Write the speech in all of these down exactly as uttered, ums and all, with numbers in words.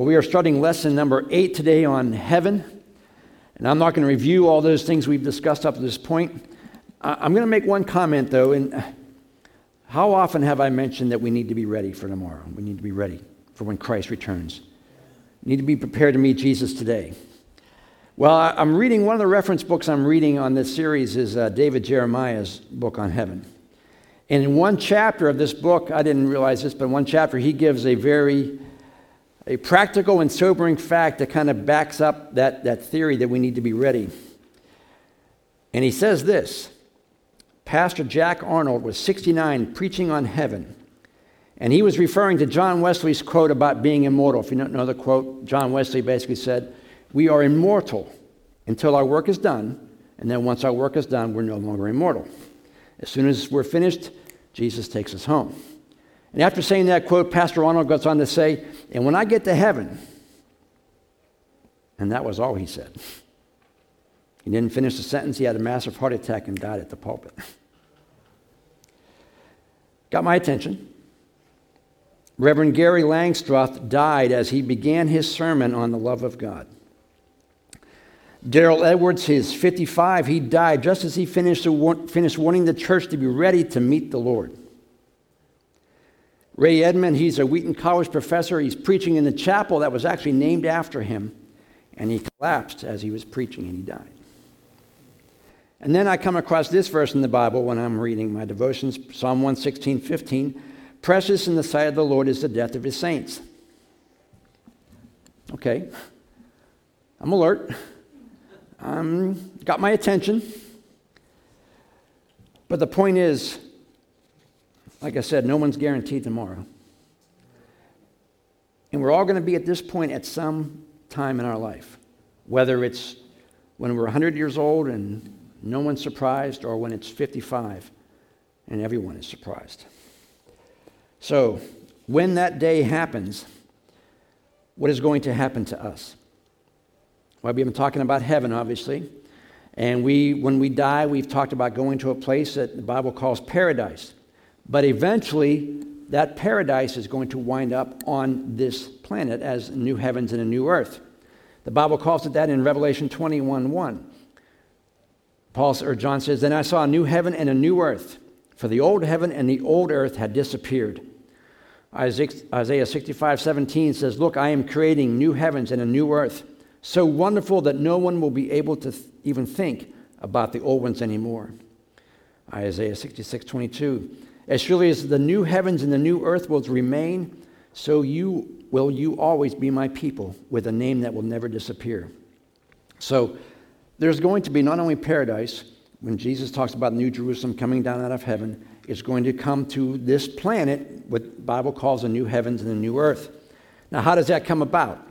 Well, we are starting lesson number eight today on heaven. And I'm not going to review all those things we've discussed up to this point. I'm going to make one comment, though. And how often have I mentioned that we need to be ready for tomorrow? We need to be ready for when Christ returns. We need to be prepared to meet Jesus today. Well, I'm reading, one of the reference books I'm reading on this series is uh, David Jeremiah's book on heaven. And in one chapter of this book, I didn't realize this, but in one chapter he gives a very a practical and sobering fact that kind of backs up that, that theory that we need to be ready. And he says this: Pastor Jack Arnold was sixty-nine, preaching on heaven. And he was referring to John Wesley's quote about being immortal. If you don't know the quote, John Wesley basically said, "We are immortal until our work is done, and then once our work is done, we're no longer immortal. As soon as we're finished, Jesus takes us home." And after saying that quote, Pastor Arnold goes on to say, "And when I get to heaven," and that was all he said. He didn't finish the sentence. He had a massive heart attack and died at the pulpit. Got my attention. Reverend Gary Langstroth died as he began his sermon on the love of God. Daryl Edwards, he's fifty-five, he died just as he finished, finished wanting the church to be ready to meet the Lord. Ray Edmond, he's a Wheaton College professor. He's preaching in the chapel that was actually named after him, and he collapsed as he was preaching, and he died. And then I come across this verse in the Bible when I'm reading my devotions, Psalm one sixteen, fifteen, "Precious in the sight of the Lord is the death of his saints." Okay, I'm alert. Um, got my attention. But the point is, like I said, no one's guaranteed tomorrow. And we're all going to be at this point at some time in our life, whether it's when we're one hundred years old and no one's surprised, or when it's fifty-five and everyone is surprised. So when that day happens, what is going to happen to us? Well, we've been talking about heaven, obviously, and we, when we die, we've talked about going to a place that the Bible calls paradise. But eventually, that paradise is going to wind up on this planet as new heavens and a new earth. The Bible calls it that in Revelation twenty-one one. Paul or John says, "Then I saw a new heaven and a new earth, for the old heaven and the old earth had disappeared." Isaiah sixty-five seventeen says, "Look, I am creating new heavens and a new earth, so wonderful that no one will be able to th- even think about the old ones anymore." Isaiah sixty-six twenty-two, "As surely as the new heavens and the new earth will remain, so you will you always be my people, with a name that will never disappear." So there's going to be not only paradise, when Jesus talks about New Jerusalem coming down out of heaven, it's going to come to this planet, what the Bible calls the new heavens and the new earth. Now, how does that come about?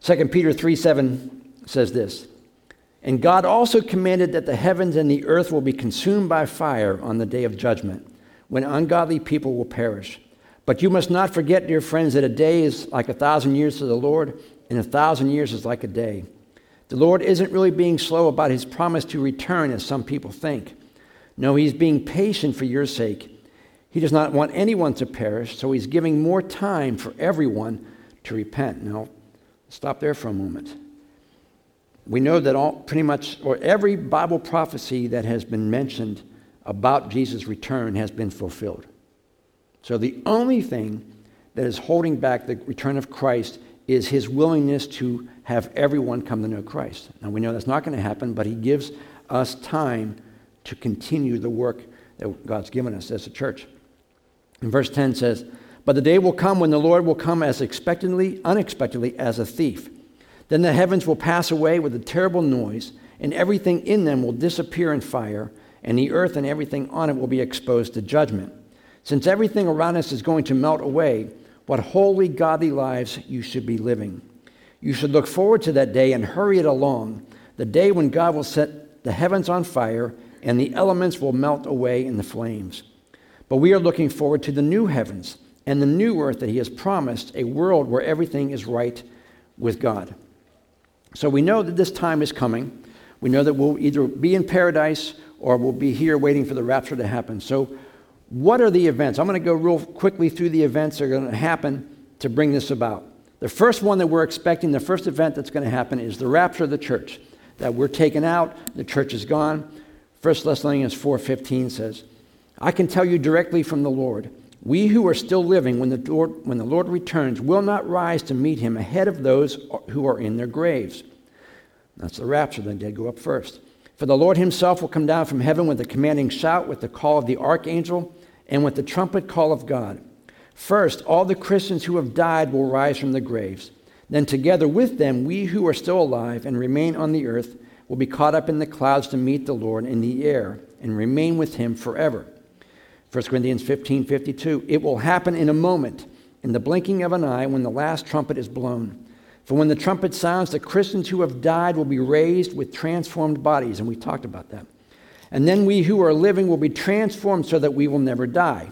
Second Peter three seven says this, "And God also commanded that the heavens and the earth will be consumed by fire on the day of judgment, when ungodly people will perish. But you must not forget, dear friends, that a day is like a thousand years to the Lord, and a thousand years is like a day. The Lord isn't really being slow about his promise to return, as some people think. No, he's being patient for your sake. He does not want anyone to perish, so he's giving more time for everyone to repent." Now, stop there for a moment. We know that all, pretty much, or every Bible prophecy that has been mentioned about Jesus' return has been fulfilled. So the only thing that is holding back the return of Christ is his willingness to have everyone come to know Christ. Now, we know that's not going to happen, but he gives us time to continue the work that God's given us as a church. And verse ten says, "But the day will come when the Lord will come as expectantly, unexpectedly as a thief. Then the heavens will pass away with a terrible noise, and everything in them will disappear in fire, and the earth and everything on it will be exposed to judgment. Since everything around us is going to melt away, what holy, godly lives you should be living. You should look forward to that day and hurry it along, the day when God will set the heavens on fire and the elements will melt away in the flames. But we are looking forward to the new heavens and the new earth that he has promised, a world where everything is right with God." So we know that this time is coming. We know that we'll either be in paradise or we'll be here waiting for the rapture to happen. So what are the events? I'm going to go real quickly through the events that are going to happen to bring this about. The first one that we're expecting, the first event that's going to happen is the rapture of the church, that we're taken out, the church is gone. First Thessalonians four fifteen says, I can tell you directly from the Lord, we who are still living when the Lord, when the Lord returns will not rise to meet him ahead of those who are in their graves. That's the rapture, the dead go up first. For the Lord himself will come down from heaven with a commanding shout, with the call of the archangel, and with the trumpet call of God. First, all the Christians who have died will rise from the graves. Then together with them, we who are still alive and remain on the earth will be caught up in the clouds to meet the Lord in the air and remain with him forever. First Corinthians fifteen fifty-two, it will happen in a moment, in the blinking of an eye, when the last trumpet is blown. For when the trumpet sounds, the Christians who have died will be raised with transformed bodies, and we talked about that. And then we who are living will be transformed so that we will never die.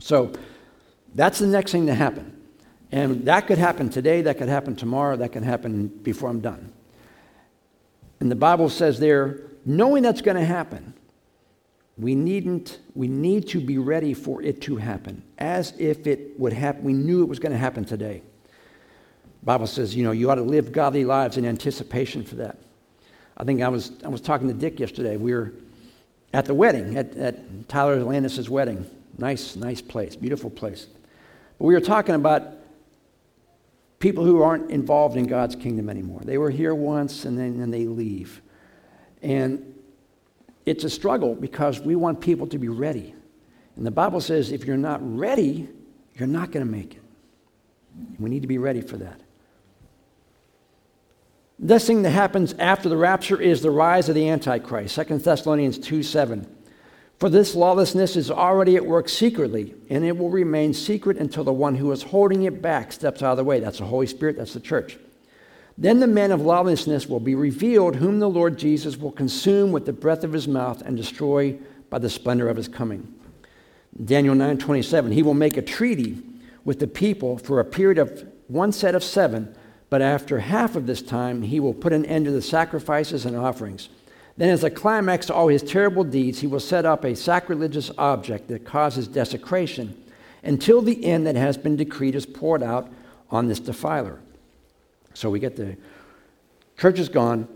So that's the next thing to happen. And that could happen today, that could happen tomorrow, that could happen before I'm done. And the Bible says there, knowing that's going to happen, we needn't, we need to be ready for it to happen, as if it would happen, we knew it was going to happen today. The Bible says, you know, you ought to live godly lives in anticipation for that. I think I was I was talking to Dick yesterday. We were at the wedding, at, at Tyler Landis' wedding. Nice, nice place, beautiful place. But we were talking about people who aren't involved in God's kingdom anymore. They were here once and then and they leave. And it's a struggle because we want people to be ready. And the Bible says if you're not ready, you're not going to make it. We need to be ready for that. This thing that happens after the rapture is the rise of the Antichrist, Second Thessalonians two seven. For this lawlessness is already at work secretly, and it will remain secret until the one who is holding it back steps out of the way. That's the Holy Spirit, that's the church. Then the man of lawlessness will be revealed, whom the Lord Jesus will consume with the breath of his mouth and destroy by the splendor of his coming. Daniel nine twenty-seven, he will make a treaty with the people for a period of one set of seven, but after half of this time, he will put an end to the sacrifices and offerings. Then as a climax to all his terrible deeds, he will set up a sacrilegious object that causes desecration until the end that has been decreed is poured out on this defiler. So we get the church is gone.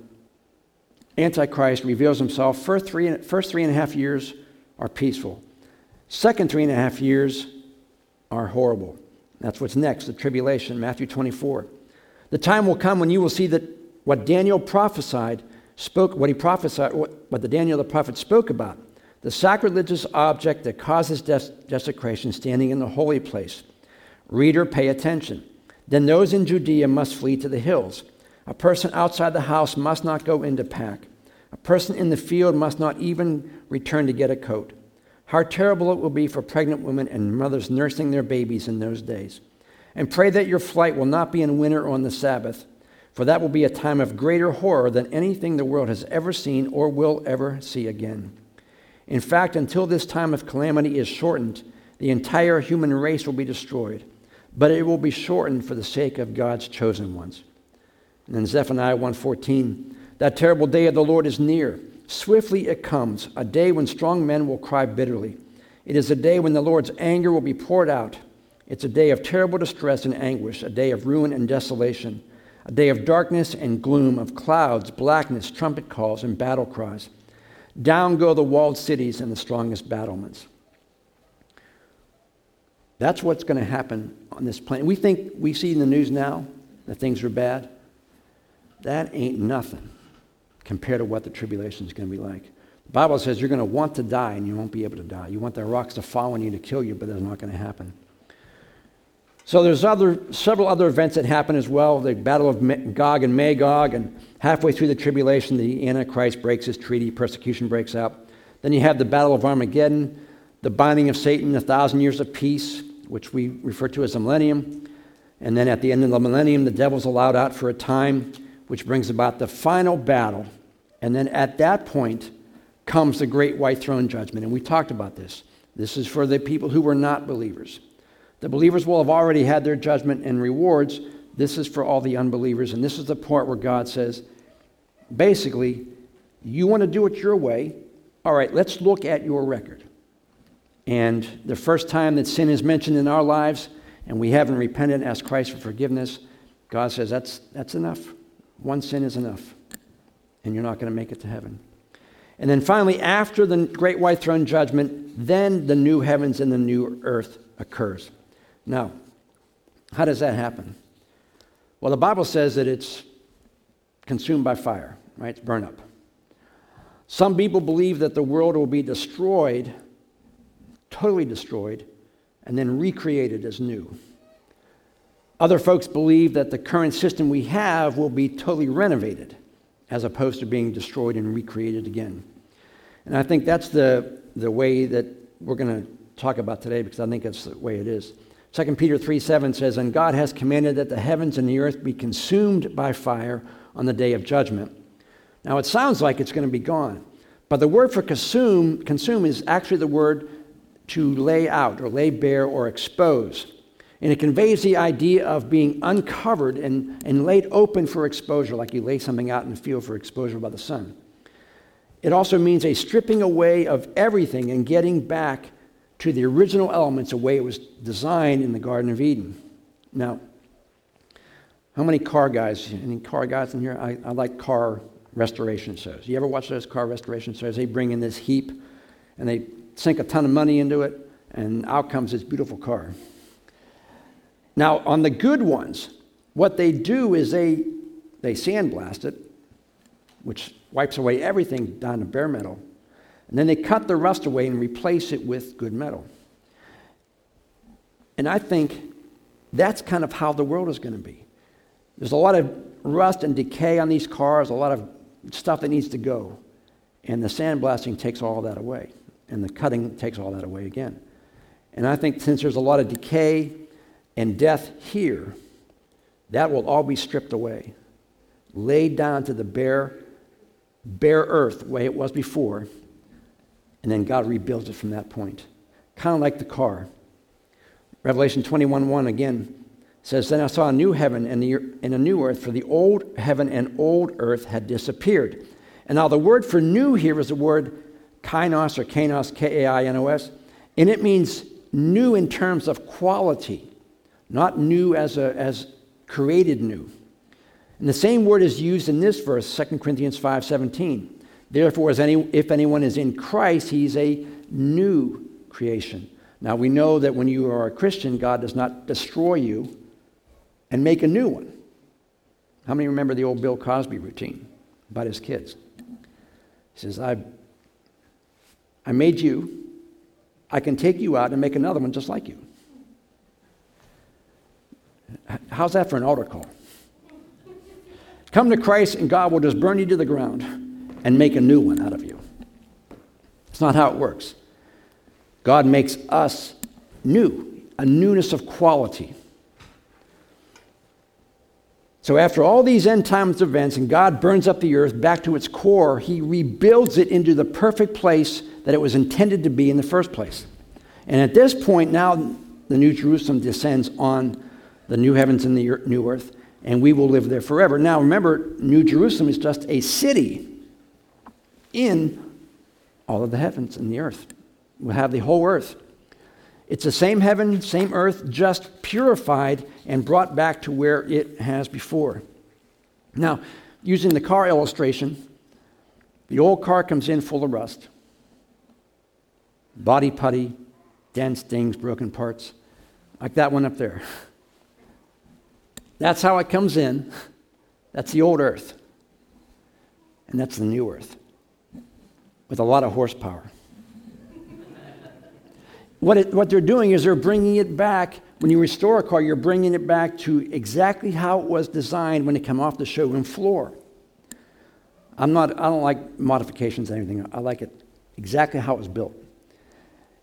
Antichrist reveals himself. First three, first three and a half years are peaceful. Second three and a half years are horrible. That's what's next, the tribulation, Matthew twenty-four. The time will come when you will see that what Daniel prophesied spoke, what he prophesied, what, what the Daniel the prophet spoke about, the sacrilegious object that causes des- desecration standing in the holy place. Reader, pay attention. Then those in Judea must flee to the hills. A person outside the house must not go into pack. A person in the field must not even return to get a coat. How terrible it will be for pregnant women and mothers nursing their babies in those days. And pray that your flight will not be in winter or on the Sabbath, for that will be a time of greater horror than anything the world has ever seen or will ever see again. In fact, until this time of calamity is shortened, the entire human race will be destroyed, but it will be shortened for the sake of God's chosen ones. And in Zephaniah one fourteen, that terrible day of the Lord is near. Swiftly it comes, a day when strong men will cry bitterly. It is a day when the Lord's anger will be poured out. It's a day of terrible distress and anguish, a day of ruin and desolation, a day of darkness and gloom, of clouds, blackness, trumpet calls, and battle cries. Down go the walled cities and the strongest battlements. That's what's going to happen on this planet. We think, we see in the news now that things are bad. That ain't nothing compared to what the tribulation is going to be like. The Bible says you're going to want to die and you won't be able to die. You want the rocks to fall on you to kill you, but that's not going to happen. So there's other, several other events that happen as well. The Battle of Gog and Magog, and halfway through the tribulation, the Antichrist breaks his treaty, persecution breaks out. Then you have the Battle of Armageddon, the binding of Satan, a thousand years of peace, which we refer to as the millennium. And then at the end of the millennium, the devil's allowed out for a time, which brings about the final battle. And then at that point comes the great white throne judgment. And we talked about this. This is for the people who were not believers. The believers will have already had their judgment and rewards. This is for all the unbelievers. And this is the part where God says, basically, you want to do it your way? All right, let's look at your record. And the first time that sin is mentioned in our lives, and we haven't repented and asked Christ for forgiveness, God says that's that's enough. One sin is enough, and you're not going to make it to heaven. And then finally, after the great white throne judgment, then the new heavens and the new earth occurs. Now, how does that happen? Well, the Bible says that it's consumed by fire, right? It's burned up. Some people believe that the world will be destroyed, totally destroyed, and then recreated as new. Other folks believe that the current system we have will be totally renovated as opposed to being destroyed and recreated again. And I think that's the, the way that we're going to talk about today, because I think that's the way it is. Second Peter three seven says, "And God has commanded that the heavens and the earth be consumed by fire on the day of judgment." Now it sounds like it's going to be gone, but the word for consume, consume is actually the word to lay out or lay bare or expose. And it conveys the idea of being uncovered and, and laid open for exposure, like you lay something out in the field for exposure by the sun. It also means a stripping away of everything and getting back to the original elements, the way it was designed in the Garden of Eden. Now, how many car guys, any car guys in here? I, I like car restoration shows. You ever watch those car restoration shows? They bring in this heap and they sink a ton of money into it, and out comes this beautiful car. Now, on the good ones, what they do is they, they sandblast it, which wipes away everything down to bare metal, and then they cut the rust away and replace it with good metal. And I think that's kind of how the world is going to be. There's a lot of rust and decay on these cars, a lot of stuff that needs to go, and the sandblasting takes all that away, and the cutting takes all that away again. And I think since there's a lot of decay and death here, that will all be stripped away, laid down to the bare, bare earth, the way it was before, and then God rebuilds it from that point. Kind of like the car. Revelation twenty-one one again says, "Then I saw a new heaven and, the, and a new earth, for the old heaven and old earth had disappeared." And now the word for new here is the word kainos or kainos, K A I N O S, and it means new in terms of quality, not new as a, as created new. And the same word is used in this verse, Second Corinthians five seventeen. "Therefore, as any, if anyone is in Christ, he's a new creation." Now, we know that when you are a Christian, God does not destroy you and make a new one. How many remember the old Bill Cosby routine about his kids? He says, I, I made you. I can take you out and make another one just like you. How's that for an altar call? Come to Christ and God will just burn you to the ground and make a new one out of you. It's not how it works. God makes us new, a newness of quality. So after all these end times events and God burns up the earth back to its core, he rebuilds it into the perfect place that it was intended to be in the first place. And at this point now, the New Jerusalem descends on the new heavens and the new earth, and we will live there forever. Now remember, New Jerusalem is just a city in all of the heavens and the earth. We'll have the whole earth. It's the same heaven, same earth, just purified and brought back to where it has before. Now, using the car illustration, the old car comes in full of rust, body putty, dents, dings, broken parts, like that one up there. That's how it comes in. That's the old earth. And that's the new earth with a lot of horsepower. What it, what they're doing is they're bringing it back. When you restore a car, you're bringing it back to exactly how it was designed when it came off the showroom floor. I'm not, I don't like modifications or anything. I like it exactly how it was built.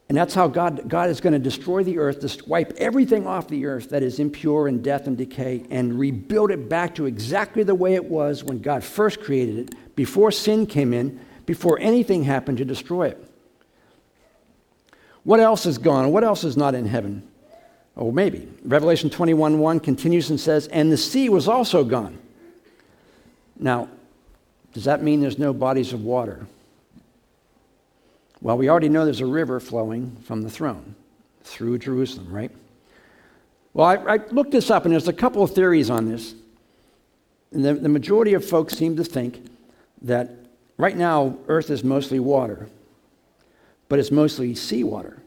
And that's how God, God is going to destroy the earth, just wipe everything off the earth that is impure and death and decay, and rebuild it back to exactly the way it was when God first created it, before sin came in, before anything happened to destroy it. What else is gone? What else is not in heaven? Oh, maybe. Revelation twenty-one one continues and says, "And the sea was also gone." Now, does that mean there's no bodies of water? Well, we already know there's a river flowing from the throne through Jerusalem, right? Well, I, I looked this up, and there's a couple of theories on this. And the, the majority of folks seem to think that right now, Earth is mostly water, but it's mostly seawater,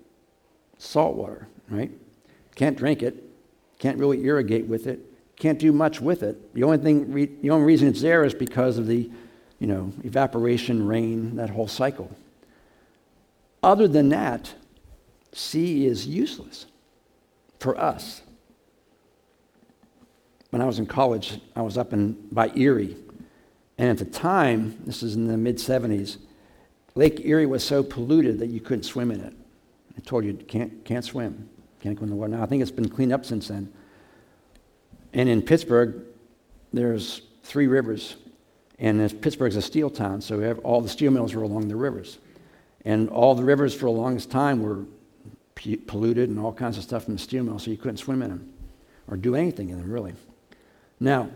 salt water, right? Can't drink it, can't really irrigate with it, can't do much with it. The only thing, re- the only reason it's there is because of the, you know, evaporation, rain, that whole cycle. Other than that, sea is useless for us. When I was in college, I was up in by Erie. And at the time, this is in the mid seventies, Lake Erie was so polluted that you couldn't swim in it. I told you, can't can't swim, can't go in the water. Now, I think it's been cleaned up since then. And in Pittsburgh, there's three rivers. And Pittsburgh's a steel town, so we have all the steel mills were along the rivers. And all the rivers for the longest time were p- polluted and all kinds of stuff from the steel mills, so you couldn't swim in them or do anything in them, really. Now,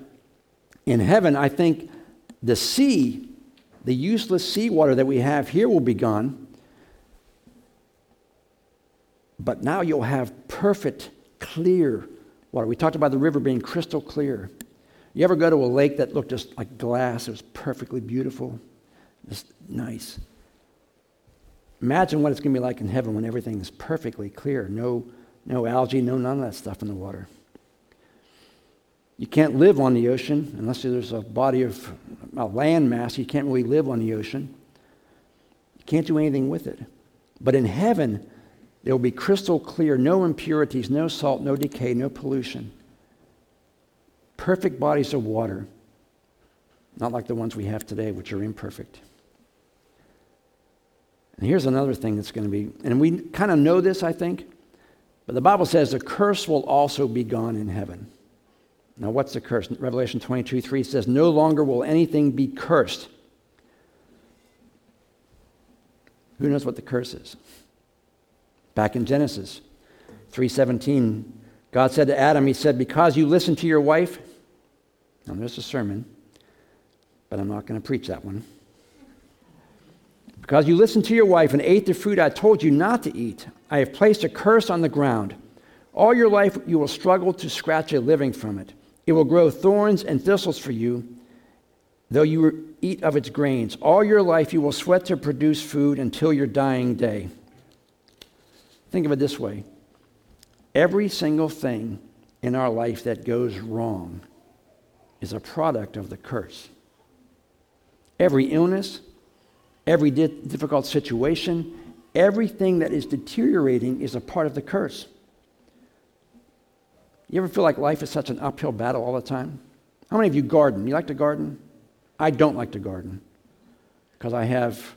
in heaven, I think the sea, the useless seawater that we have here will be gone. But now you'll have perfect, clear water. We talked about the river being crystal clear. You ever go to a lake that looked just like glass? It was perfectly beautiful, just nice. Imagine what it's going to be like in heaven when everything is perfectly clear. No, no algae, no none of that stuff in the water. You can't live on the ocean unless there's a body of a land mass. You can't really live on the ocean. You can't do anything with it. But in heaven, there will be crystal clear, no impurities, no salt, no decay, no pollution. Perfect bodies of water, not like the ones we have today, which are imperfect. And here's another thing that's going to be, and we kind of know this, I think, but the Bible says the curse will also be gone in heaven. Now, what's the curse? Revelation twenty-two three says, "No longer will anything be cursed." Who knows what the curse is? Back in Genesis three seventeen, God said to Adam, he said, "Because you listened to your wife," now there's a sermon, but I'm not going to preach that one. "Because you listened to your wife and ate the fruit I told you not to eat, I have placed a curse on the ground. All your life you will struggle to scratch a living from it. It will grow thorns and thistles for you, though you eat of its grains. All your life you will sweat to produce food until your dying day." Think of it this way. Every single thing in our life that goes wrong is a product of the curse. Every illness, every di- difficult situation, everything that is deteriorating is a part of the curse. You ever feel like life is such an uphill battle all the time? How many of you garden? You like to garden? I don't like to garden because I have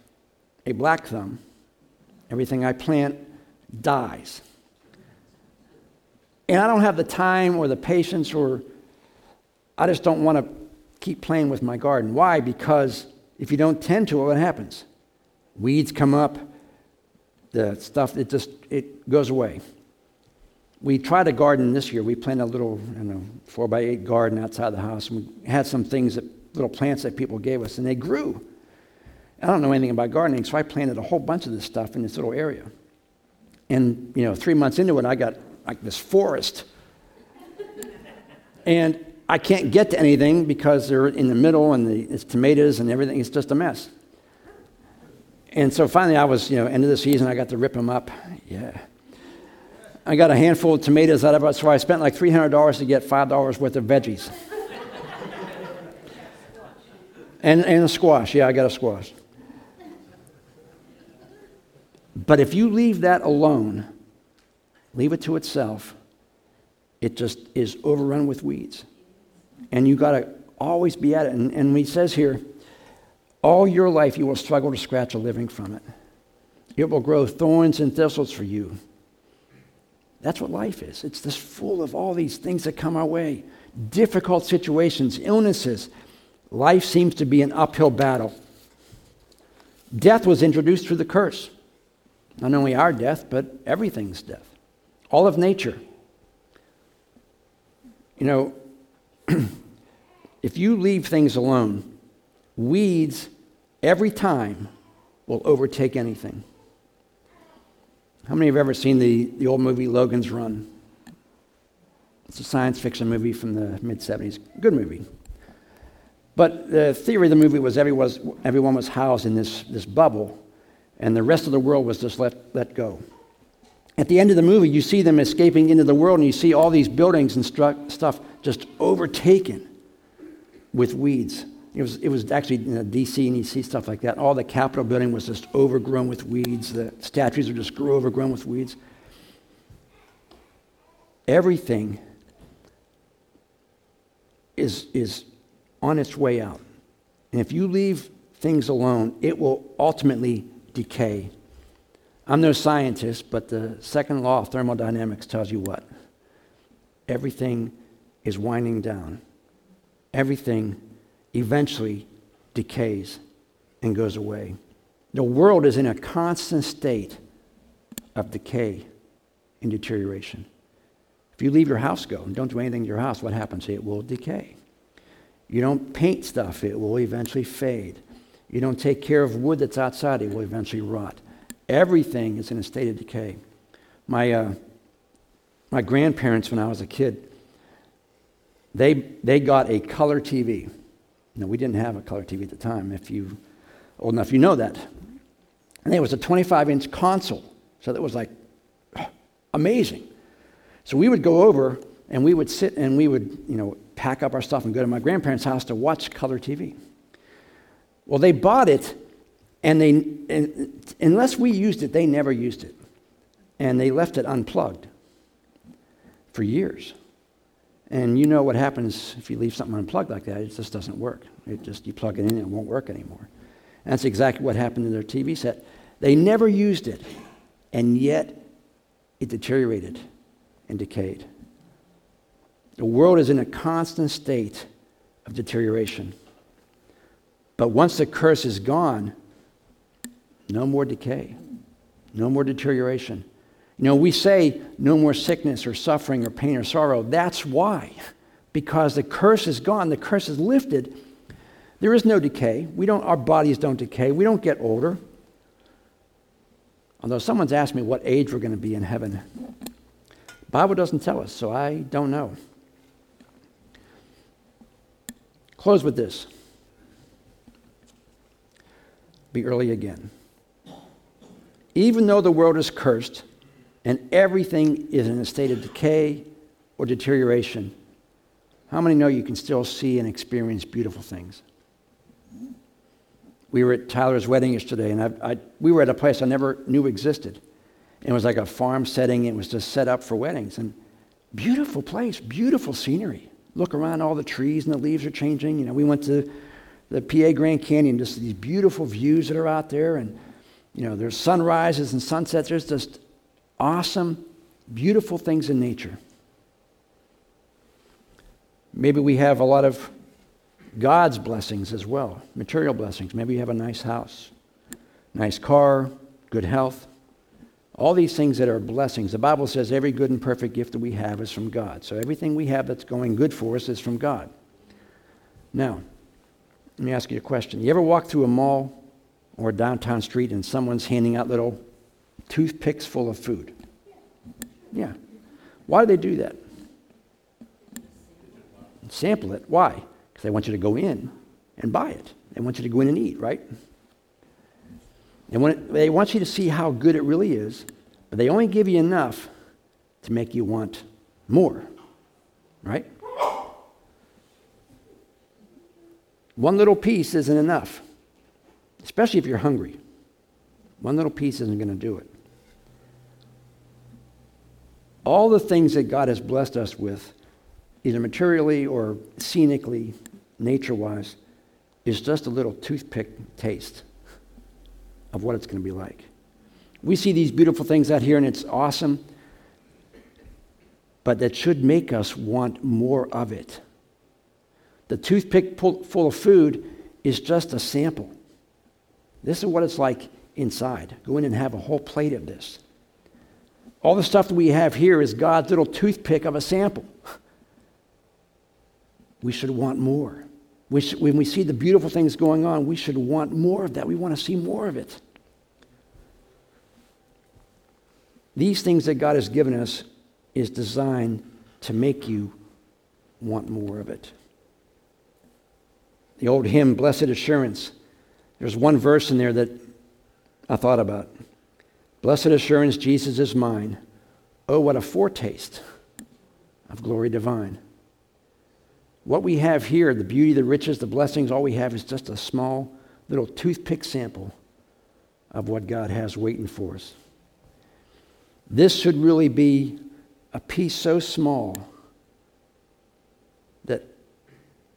a black thumb. Everything I plant dies. And I don't have the time or the patience, or I just don't want to keep playing with my garden. Why? Because if you don't tend to it, what happens? Weeds come up. The stuff, it just, it goes away. We tried a garden this year. We planted a little, I don't know, four by eight garden outside the house. And we had some things that, little plants that people gave us, and they grew. I don't know anything about gardening, so I planted a whole bunch of this stuff in this little area. And, you know, three months into it, I got like this forest. And I can't get to anything because they're in the middle, and the, it's tomatoes and everything. It's just a mess. And so finally I was, you know, end of the season, I got to rip them up. Yeah. I got a handful of tomatoes out of it, so I spent like three hundred dollars to get five dollars worth of veggies. and, and a squash. Yeah, I got a squash. But if you leave that alone, leave it to itself, it just is overrun with weeds. And you got to always be at it. And, and he says here, all your life you will struggle to scratch a living from it. It will grow thorns and thistles for you. That's what life is. It's just full of all these things that come our way. Difficult situations, illnesses. Life seems to be an uphill battle. Death was introduced through the curse. Not only our death, but everything's death. All of nature. You know, if you leave things alone, weeds every time will overtake anything. How many have ever seen the, the old movie Logan's Run? It's a science fiction movie from the mid seventies. Good movie. But the theory of the movie was everyone was housed in this, this bubble, and the rest of the world was just let, let go. At the end of the movie, you see them escaping into the world, and you see all these buildings and stru- stuff just overtaken with weeds. It was, it was actually in, you know, D C, and you see stuff like that. All the Capitol building was just overgrown with weeds. The statues were just grew overgrown with weeds. Everything is is on its way out. And if you leave things alone, it will ultimately decay. I'm no scientist, but the second law of thermodynamics tells you what? Everything is winding down. Everything eventually decays and goes away. The world is in a constant state of decay and deterioration. If you leave your house go and don't do anything to your house, what happens? It will decay. You don't paint stuff, it will eventually fade. You don't take care of wood that's outside, it will eventually rot. Everything is in a state of decay. My uh, my grandparents, when I was a kid, they they got a color T V. No, we didn't have a color T V at the time. If you're old enough, you know that. And it was a twenty-five inch console, so that was like amazing. So we would go over and we would sit and we would, you know, pack up our stuff and go to my grandparents' house to watch color T V. Well, they bought it. And they, and, unless we used it, they never used it. And they left it unplugged for years. And you know what happens if you leave something unplugged like that, it just doesn't work. It just, you plug it in and it won't work anymore. And that's exactly what happened to their T V set. They never used it, and yet it deteriorated and decayed. The world is in a constant state of deterioration. But once the curse is gone, no more decay, no more deterioration. You know, we say no more sickness or suffering or pain or sorrow. That's why, because the curse is gone, the curse is lifted. There is no decay. We don't, our bodies don't decay. We don't get older. Although someone's asked me what age we're going to be in heaven. The Bible doesn't tell us, so I don't know. Close with this. Be early again. Even though the world is cursed and everything is in a state of decay or deterioration, how many know you can still see and experience beautiful things? We were at Tyler's wedding yesterday, and I, I, we were at a place I never knew existed. It was like a farm setting. It was just set up for weddings. And beautiful place, beautiful scenery. Look around, all the trees and the leaves are changing. You know, we went to the P A Grand Canyon, just these beautiful views that are out there, and you know, there's sunrises and sunsets. There's just awesome, beautiful things in nature. Maybe we have a lot of God's blessings as well, material blessings. Maybe you have a nice house, nice car, good health. All these things that are blessings. The Bible says every good and perfect gift that we have is from God. So everything we have that's going good for us is from God. Now, let me ask you a question. You ever walk through a mall or a downtown street and someone's handing out little toothpicks full of food? Yeah. Why do they do that? Sample it. Why? Because they want you to go in and buy it. They want you to go in and eat, right? And when it, they want you to see how good it really is, but they only give you enough to make you want more, right? One little piece isn't enough. Especially if you're hungry. One little piece isn't going to do it. All the things that God has blessed us with, either materially or scenically, nature-wise, is just a little toothpick taste of what it's going to be like. We see these beautiful things out here, and it's awesome, but that should make us want more of it. The toothpick full of food is just a sample. This is what it's like inside. Go in and have a whole plate of this. All the stuff that we have here is God's little toothpick of a sample. We should want more. We should, when we see the beautiful things going on, we should want more of that. We want to see more of it. These things that God has given us is designed to make you want more of it. The old hymn, Blessed Assurance, there's one verse in there that I thought about. Blessed assurance, Jesus is mine. Oh, what a foretaste of glory divine. What we have here, the beauty, the riches, the blessings, all we have is just a small little toothpick sample of what God has waiting for us. This should really be a piece so small that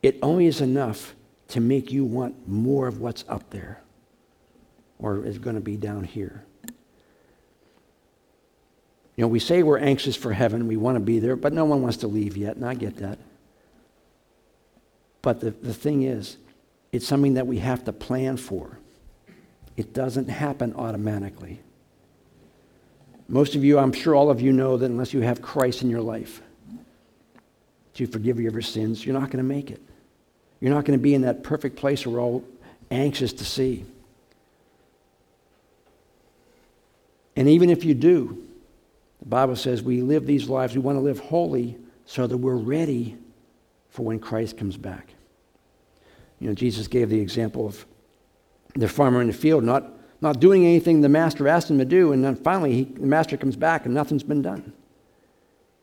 it only is enough to make you want more of what's up there or is going to be down here. You know, we say we're anxious for heaven, we want to be there, but no one wants to leave yet, and I get that. But the, the thing is, it's something that we have to plan for. It doesn't happen automatically. Most of you, I'm sure all of you know that unless you have Christ in your life, to forgive you of your sins, you're not going to make it. You're not going to be in that perfect place we're all anxious to see. And even if you do, the Bible says we live these lives, we want to live holy so that we're ready for when Christ comes back. You know, Jesus gave the example of the farmer in the field not, not doing anything the master asked him to do, and then finally he, the master comes back and nothing's been done. And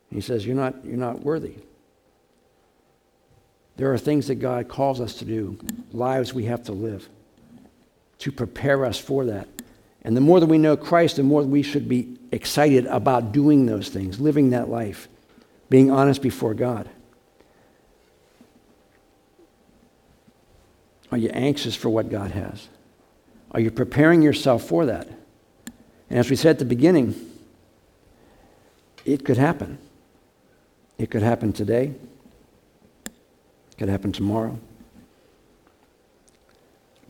he says, you're not, you're not worthy. There are things that God calls us to do, lives we have to live, to prepare us for that. And the more that we know Christ, the more we should be excited about doing those things, living that life, being honest before God. Are you anxious for what God has? Are you preparing yourself for that? And as we said at the beginning, it could happen. It could happen today. It could happen tomorrow.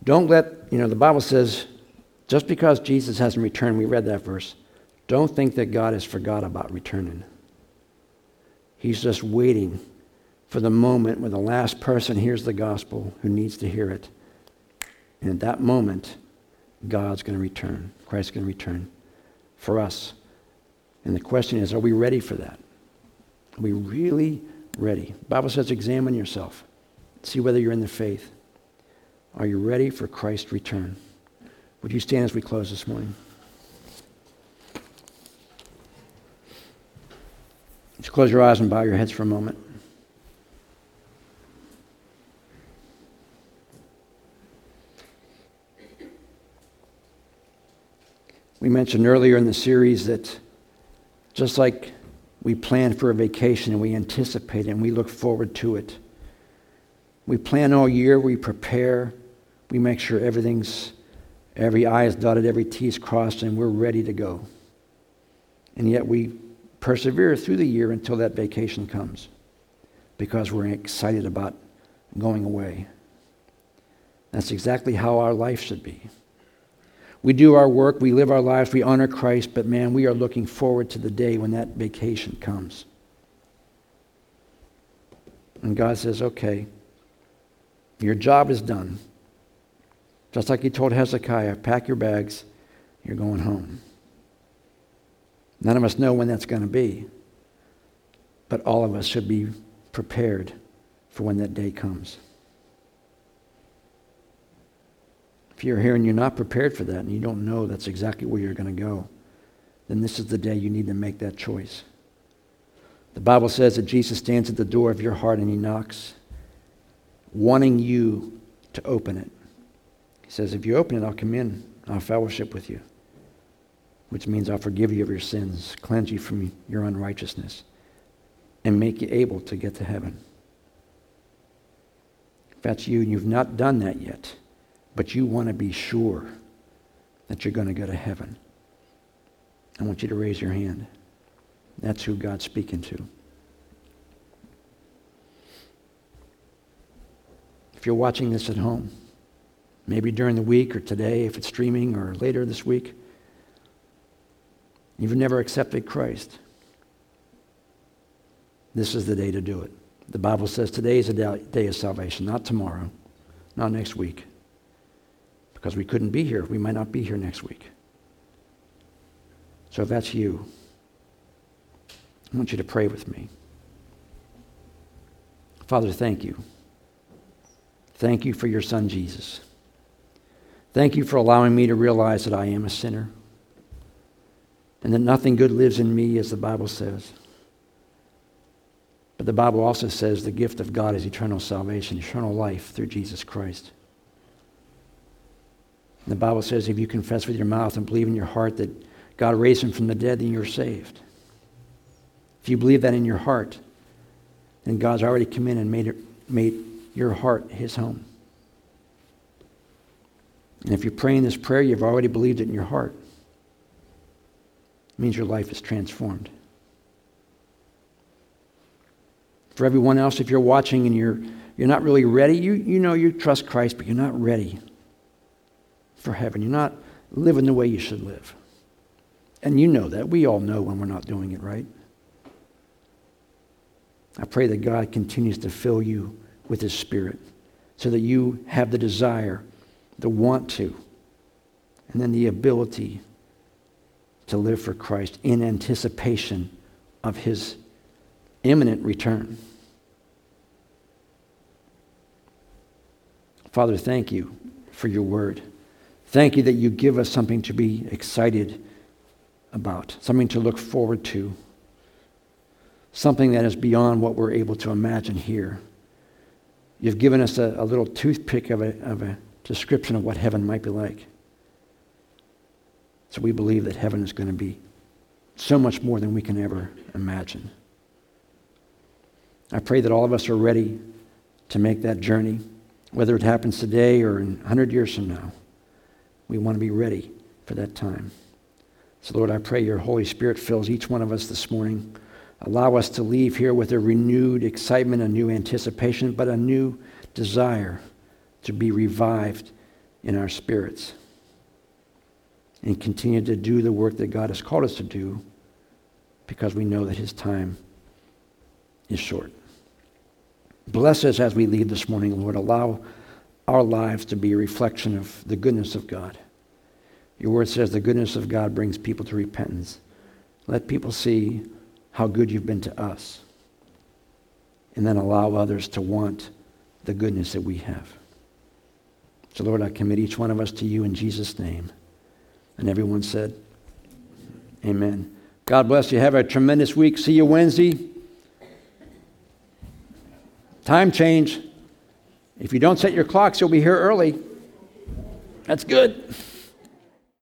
Don't let, you know, the Bible says, just because Jesus hasn't returned, we read that verse, don't think that God has forgot about returning. He's just waiting for the moment when the last person hears the gospel who needs to hear it. And at that moment, God's going to return. Christ's going to return for us. And the question is, are we ready for that? Are we really ready? The Bible says examine yourself. See whether you're in the faith. Are you ready for Christ's return? Would you stand as we close this morning? Just close your eyes and bow your heads for a moment. We mentioned earlier in the series that just like we plan for a vacation and we anticipate it and we look forward to it, we plan all year, we prepare, we make sure everything's every I is dotted, every T is crossed, and we're ready to go. And yet we persevere through the year until that vacation comes because we're excited about going away. That's exactly how our life should be. We do our work, we live our lives, we honor Christ, but man, we are looking forward to the day when that vacation comes. And God says, okay, your job is done. Just like he told Hezekiah, pack your bags, you're going home. None of us know when that's going to be, but all of us should be prepared for when that day comes. If you're here and you're not prepared for that and you don't know that's exactly where you're going to go, then this is the day you need to make that choice. The Bible says that Jesus stands at the door of your heart and he knocks, wanting you to open it. He says, if you open it, I'll come in, I'll fellowship with you, which means I'll forgive you of your sins, cleanse you from your unrighteousness, and make you able to get to heaven. If that's you and you've not done that yet, but you want to be sure that you're going to go to heaven, I want you to raise your hand. That's who God's speaking to. If you're watching this at home, maybe during the week or today, if it's streaming, or later this week, you've never accepted Christ, this is the day to do it. The Bible says today is a day of salvation, not tomorrow, not next week, because we couldn't be here. We might not be here next week. So if that's you, I want you to pray with me. Father, thank you. Thank you for your son, Jesus. Thank you for allowing me to realize that I am a sinner and that nothing good lives in me, as the Bible says. But the Bible also says the gift of God is eternal salvation, eternal life through Jesus Christ. And the Bible says if you confess with your mouth and believe in your heart that God raised him from the dead, then you're saved. If you believe that in your heart, then God's already come in and made, it, made your heart his home. And if you're praying this prayer, you've already believed it in your heart. It means your life is transformed. For everyone else, if you're watching and you're you're not really ready, you, you know you trust Christ, but you're not ready for heaven. You're not living the way you should live. And you know that. We all know when we're not doing it right. I pray that God continues to fill you with his Spirit so that you have the desire, the want to, and then the ability to live for Christ in anticipation of his imminent return. Father, thank you for your word. Thank you that you give us something to be excited about, something to look forward to, something that is beyond what we're able to imagine here. You've given us a, a little toothpick of a, of a description of what heaven might be like. So we believe that heaven is going to be so much more than we can ever imagine. I pray that all of us are ready to make that journey, whether it happens today or in one hundred years from now. We want to be ready for that time. So, Lord, I pray your Holy Spirit fills each one of us this morning. Allow us to leave here with a renewed excitement, a new anticipation, but a new desire to be revived in our spirits and continue to do the work that God has called us to do, because we know that his time is short. Bless us as we leave this morning, Lord. Allow our lives to be a reflection of the goodness of God. Your word says the goodness of God brings people to repentance. Let people see how good you've been to us, and then allow others to want the goodness that we have. So, Lord, I commit each one of us to you in Jesus' name. And everyone said, amen. God bless you. Have a tremendous week. See you Wednesday. Time change. If you don't set your clocks, you'll be here early. That's good.